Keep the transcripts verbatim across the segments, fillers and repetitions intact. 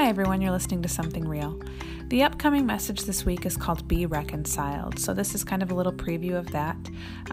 Hi everyone, you're listening to Something Real. The upcoming message this week is called Be Reconciled. So this is kind of a little preview of that.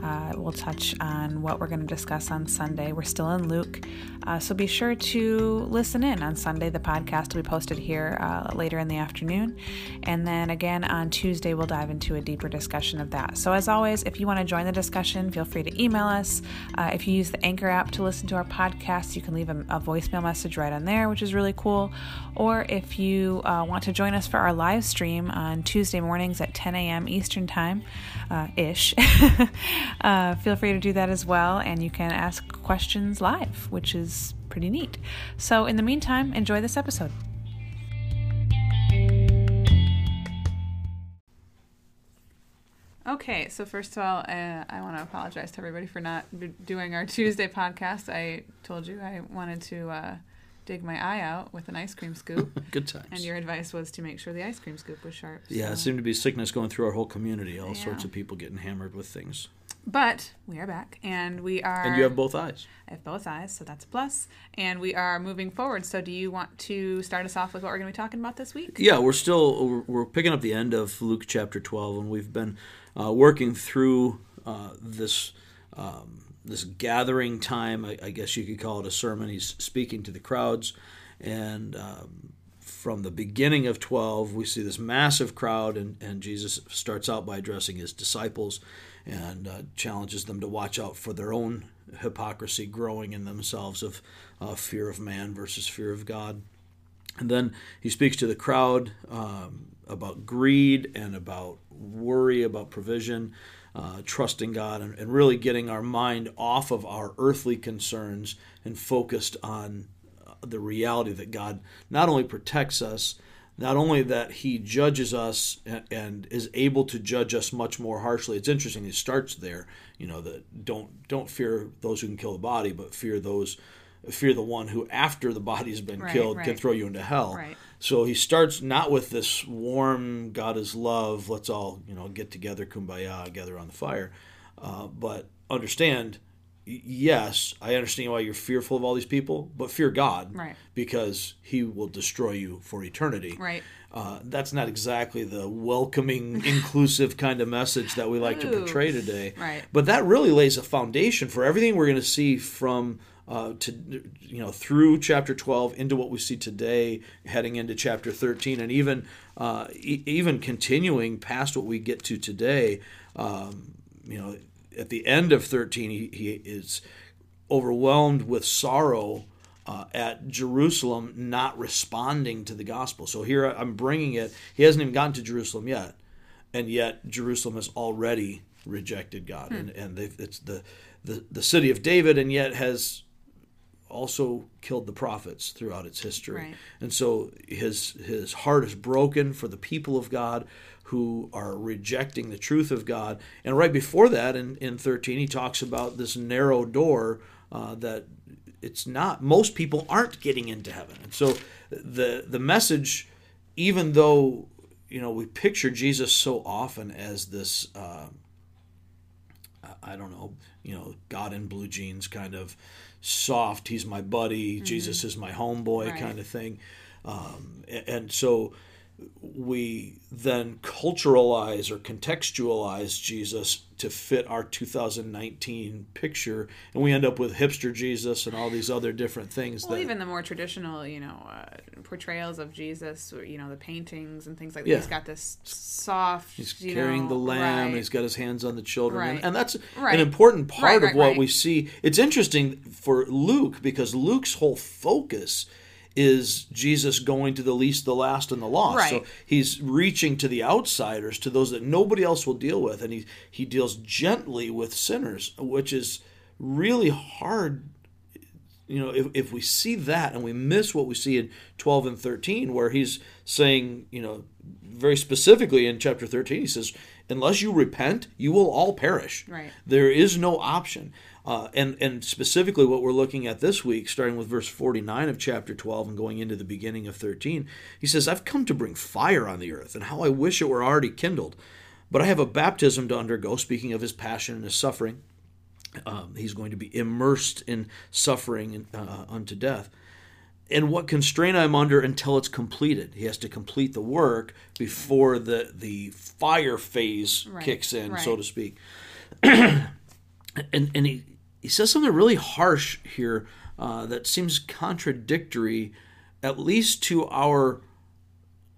Uh, we'll touch on what we're going to discuss on Sunday. We're still in Luke, uh, so be sure to listen in on Sunday. The podcast will be posted here uh, later in the afternoon. And then again on Tuesday, we'll dive into a deeper discussion of that. So as always, if you want to join the discussion, feel free to email us. Uh, if you use the Anchor app to listen to our podcast, you can leave a, a voicemail message right on there, which is really cool. Or Or if you uh, want to join us for our live stream on Tuesday mornings at ten a.m. Eastern Time, uh, ish, uh, feel free to do that as well. And you can ask questions live, which is pretty neat. So in the meantime, enjoy this episode. Okay, so first of all, uh, I want to apologize to everybody for not doing our Tuesday podcast. I told you I wanted to... Uh, dig my eye out with an ice cream scoop. Good times. And your advice was to make sure the ice cream scoop was sharp. Yeah, so. It seemed to be sickness going through our whole community. All yeah. sorts of people getting hammered with things. But we are back, and we are... And you have both eyes. I have both eyes, so that's a plus. And we are moving forward, so do you want to start us off with what we're going to be talking about this week? Yeah, we're still... We're picking up the end of Luke chapter twelve, and we've been uh, working through uh, this... Um, this gathering time, I, I guess you could call it a sermon. He's speaking to the crowds, and um, from the beginning of twelve, we see this massive crowd, and, and Jesus starts out by addressing his disciples and uh, challenges them to watch out for their own hypocrisy growing in themselves of uh, fear of man versus fear of God. And then he speaks to the crowd um, about greed and about worry, about provision, Uh, trusting God, and, and really getting our mind off of our earthly concerns and focused on uh, the reality that God not only protects us, not only that he judges us and, and is able to judge us much more harshly. It's interesting, it starts there, you know, that don't don't fear those who can kill the body, but fear those fear the one who after the body's been right, killed right. can throw you into hell. Right. So he starts not with this warm, God is love, let's all, you know, get together, kumbaya, gather around the fire. Uh, but understand, yes, I understand why you're fearful of all these people, but fear God. Right. Because he will destroy you for eternity. Right. Uh, that's not exactly the welcoming, inclusive kind of message that we like Ooh. to portray today. Right. But that really lays a foundation for everything we're going to see from... Uh, to you know, through chapter twelve into what we see today, heading into chapter thirteen, and even uh, e- even continuing past what we get to today. Um, you know, at the end of thirteen, he, he is overwhelmed with sorrow uh, at Jerusalem not responding to the gospel. So here I'm bringing it. He hasn't even gotten to Jerusalem yet, and yet Jerusalem has already rejected God, hmm. and and they've, it's the, the the city of David, and yet has also killed the prophets throughout its history. Right. And so his his heart is broken for the people of God who are rejecting the truth of God. And right before that, in, in thirteen, he talks about this narrow door uh, that it's not, most people aren't getting into heaven. And so the the message, even though, you know, we picture Jesus so often as this, uh, I don't know, you know, God in blue jeans kind of, soft, he's my buddy, mm-hmm. Jesus is my homeboy right. kind of thing. Um, and so we then culturalize or contextualize Jesus to fit our two thousand nineteen picture, and we end up with hipster Jesus and all these other different things. Well, that, even the more traditional, you know, uh, portrayals of Jesus, you know, the paintings and things like that. Yeah. He's got this soft, he's you carrying know, the lamb, right. he's got his hands on the children. Right. And, and that's right. an important part right, right, of what right. we see. It's interesting for Luke, because Luke's whole focus is Jesus going to the least, the last, and the lost. Right. So he's reaching to the outsiders, to those that nobody else will deal with, and he he deals gently with sinners, which is really hard. You know, if, if we see that and we miss what we see in twelve and thirteen, where he's saying, you know, very specifically in chapter thirteen, he says, unless you repent, you will all perish. Right. There is no option. Uh, and, and specifically what we're looking at this week, starting with verse forty-nine of chapter twelve and going into the beginning of thirteen, he says, I've come to bring fire on the earth, and how I wish it were already kindled. But I have a baptism to undergo, speaking of his passion and his suffering. Um, he's going to be immersed in suffering uh, unto death. and what constraint I'm under until it's completed. He has to complete the work before the the fire phase right. kicks in, right. so to speak. and and he, he says something really harsh here uh, that seems contradictory, at least to our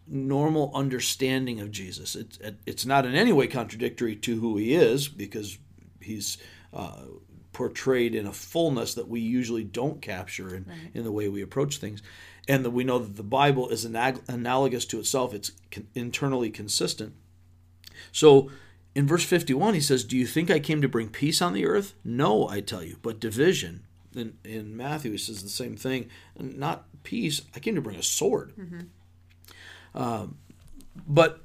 normal understanding of Jesus. It's it's not in any way contradictory to who he is, because he's uh, portrayed in a fullness that we usually don't capture in, right. in the way we approach things. And that we know that the Bible is anag- analogous to itself. It's con- internally consistent. So in verse fifty-one, he says, "Do you think I came to bring peace on the earth? No, I tell you, but division." In, in Matthew, he says the same thing. Not peace. I came to bring a sword. Mm-hmm. Um, but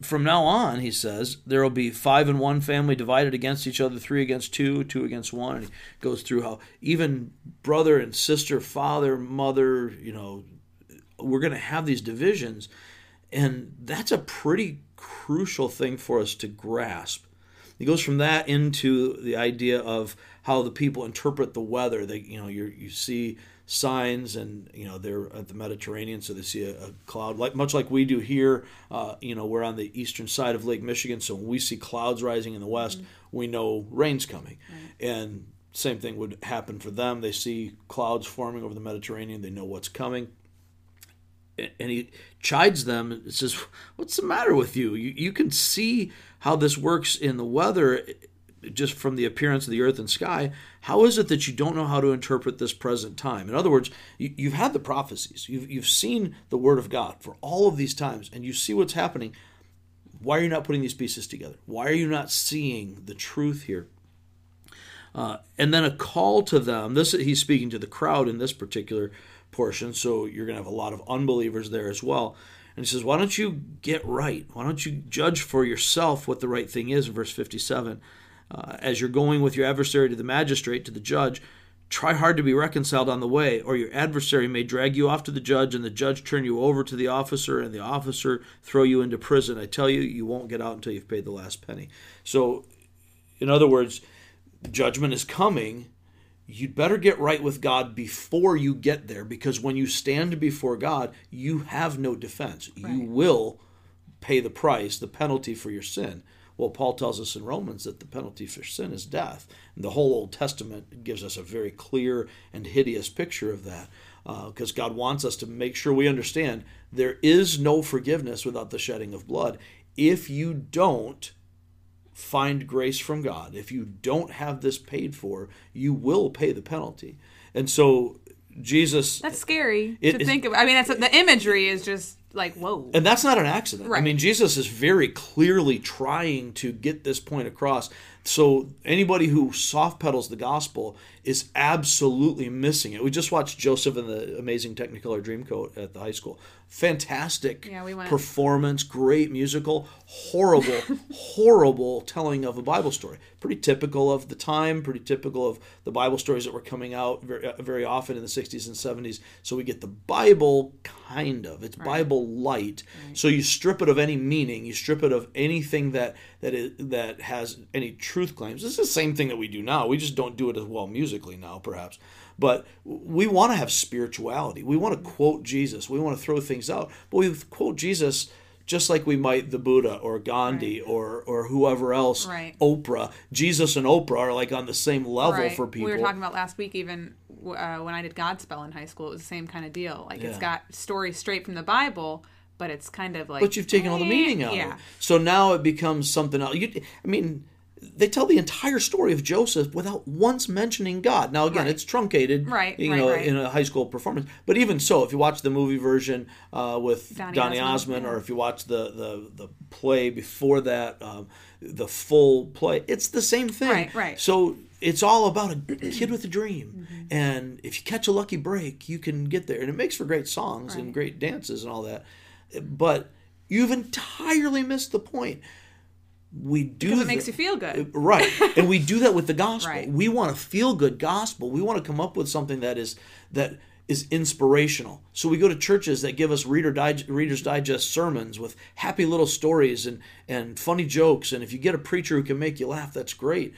from now on, he says, there will be five in one family divided against each other, three against two, two against one. And he goes through how even brother and sister, father, mother, you know, we're going to have these divisions. And that's a pretty crucial thing for us to grasp. He goes from that into the idea of how the people interpret the weather. They, you know, you you see signs, and you know they're at the Mediterranean, so they see a, a cloud, like much like we do here. Uh, you know, we're on the eastern side of Lake Michigan, so when we see clouds rising in the west, mm-hmm. we know rain's coming. Right. And same thing would happen for them. They see clouds forming over the Mediterranean; they know what's coming. And he chides them and says, "What's the matter with you? You you can see how this works in the weather, just from the appearance of the earth and sky. How is it that you don't know how to interpret this present time?" In other words, you, you've had the prophecies. You've you've seen the word of God for all of these times, and you see what's happening. Why are you not putting these pieces together? Why are you not seeing the truth here? Uh, and then a call to them. This he's speaking to the crowd in this particular portion, so you're going to have a lot of unbelievers there as well. And he says, why don't you get right? Why don't you judge for yourself what the right thing is? In verse fifty-seven, uh, as you're going with your adversary to the magistrate, to the judge, try hard to be reconciled on the way, or your adversary may drag you off to the judge, and the judge turn you over to the officer, and the officer throw you into prison. I tell you, you won't get out until you've paid the last penny. So, in other words, judgment is coming. You'd better get right with God before you get there, because when you stand before God, you have no defense. Right. You will pay the price, the penalty for your sin. Well, Paul tells us in Romans that the penalty for sin is death. And the whole Old Testament gives us a very clear and hideous picture of that, because uh, God wants us to make sure we understand there is no forgiveness without the shedding of blood. If you don't find grace from God, if you don't have this paid for, you will pay the penalty. And so Jesus... That's scary it, to it, think of. I mean, that's, the imagery is just like, whoa. And that's not an accident. Right. I mean, Jesus is very clearly trying to get this point across. So anybody who soft pedals the gospel is absolutely missing it. We just watched Joseph and the Amazing Technicolor Dreamcoat at the high school. Fantastic yeah, we went. performance, great musical, horrible, horrible telling of a Bible story. Pretty typical of the time, pretty typical of the Bible stories that were coming out very, very often in the sixties and seventies. So we get the Bible kind of. It's right. Bible light. Right. So you strip it of any meaning. You strip it of anything that that is, that has any truth claims. It's the same thing that we do now. We just don't do it as well musically now, perhaps. But we want to have spirituality. We want to quote Jesus. We want to throw things out. But we quote Jesus just like we might the Buddha or Gandhi right. or or whoever else, right. Oprah. Jesus and Oprah are like on the same level right. for people. We were talking about last week even uh, when I did Godspell in high school. It was the same kind of deal. Like yeah. it's got stories straight from the Bible, but it's kind of like... But you've taken all the meaning out yeah. of it. So now it becomes something else. You, I mean... They tell the entire story of Joseph without once mentioning God. Now, again, right. it's truncated, right, you right, know, right. in a high school performance. But even so, if you watch the movie version uh, with Donny, Donny Osmond, Osmond yeah. or if you watch the, the, the play before that, um, the full play, it's the same thing. Right, right. So it's all about a kid with a dream. Mm-hmm. And if you catch a lucky break, you can get there. And it makes for great songs right. and great dances and all that. But you've entirely missed the point. We do because it makes the, you feel good. Right. And we do that with the gospel. Right. We want to feel good gospel. We want to come up with something that is that is inspirational. So we go to churches that give us Reader Dig- Reader's Digest sermons with happy little stories and, and funny jokes. And if you get a preacher who can make you laugh, that's great.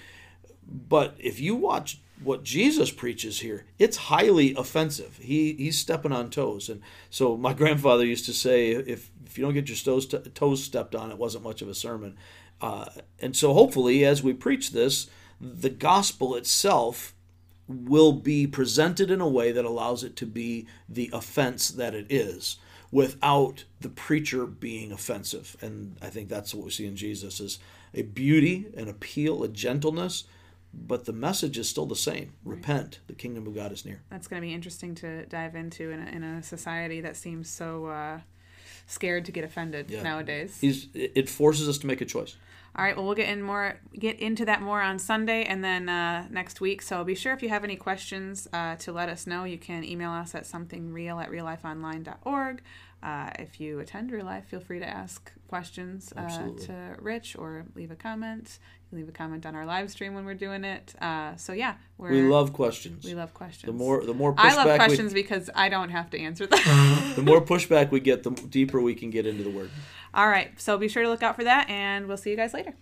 But if you watch what Jesus preaches here, it's highly offensive. He he's stepping on toes. And so my grandfather used to say, if if you don't get your toes toes stepped on, it wasn't much of a sermon. Uh, and so hopefully as we preach this, the gospel itself will be presented in a way that allows it to be the offense that it is, without the preacher being offensive. And I think that's what we see in Jesus, is a beauty, an appeal, a gentleness, but the message is still the same. Repent, the kingdom of God is near. That's going to be interesting to dive into in a, in a society that seems so uh, scared to get offended yeah. nowadays. He's, it forces us to make a choice. All right, well, we'll get in more, get into that more on Sunday and then uh, next week. So be sure if you have any questions uh, to let us know. You can email us at something real at real life online dot org. Uh, if you attend Real Life, feel free to ask questions uh, to Rich or leave a comment. You can leave a comment on our live stream when we're doing it. Uh, so yeah, we're, we love questions. We love questions. The more, the more pushback. I love questions we, because I don't have to answer them. The more pushback we get, the deeper we can get into the word. All right, so be sure to look out for that, and we'll see you guys later.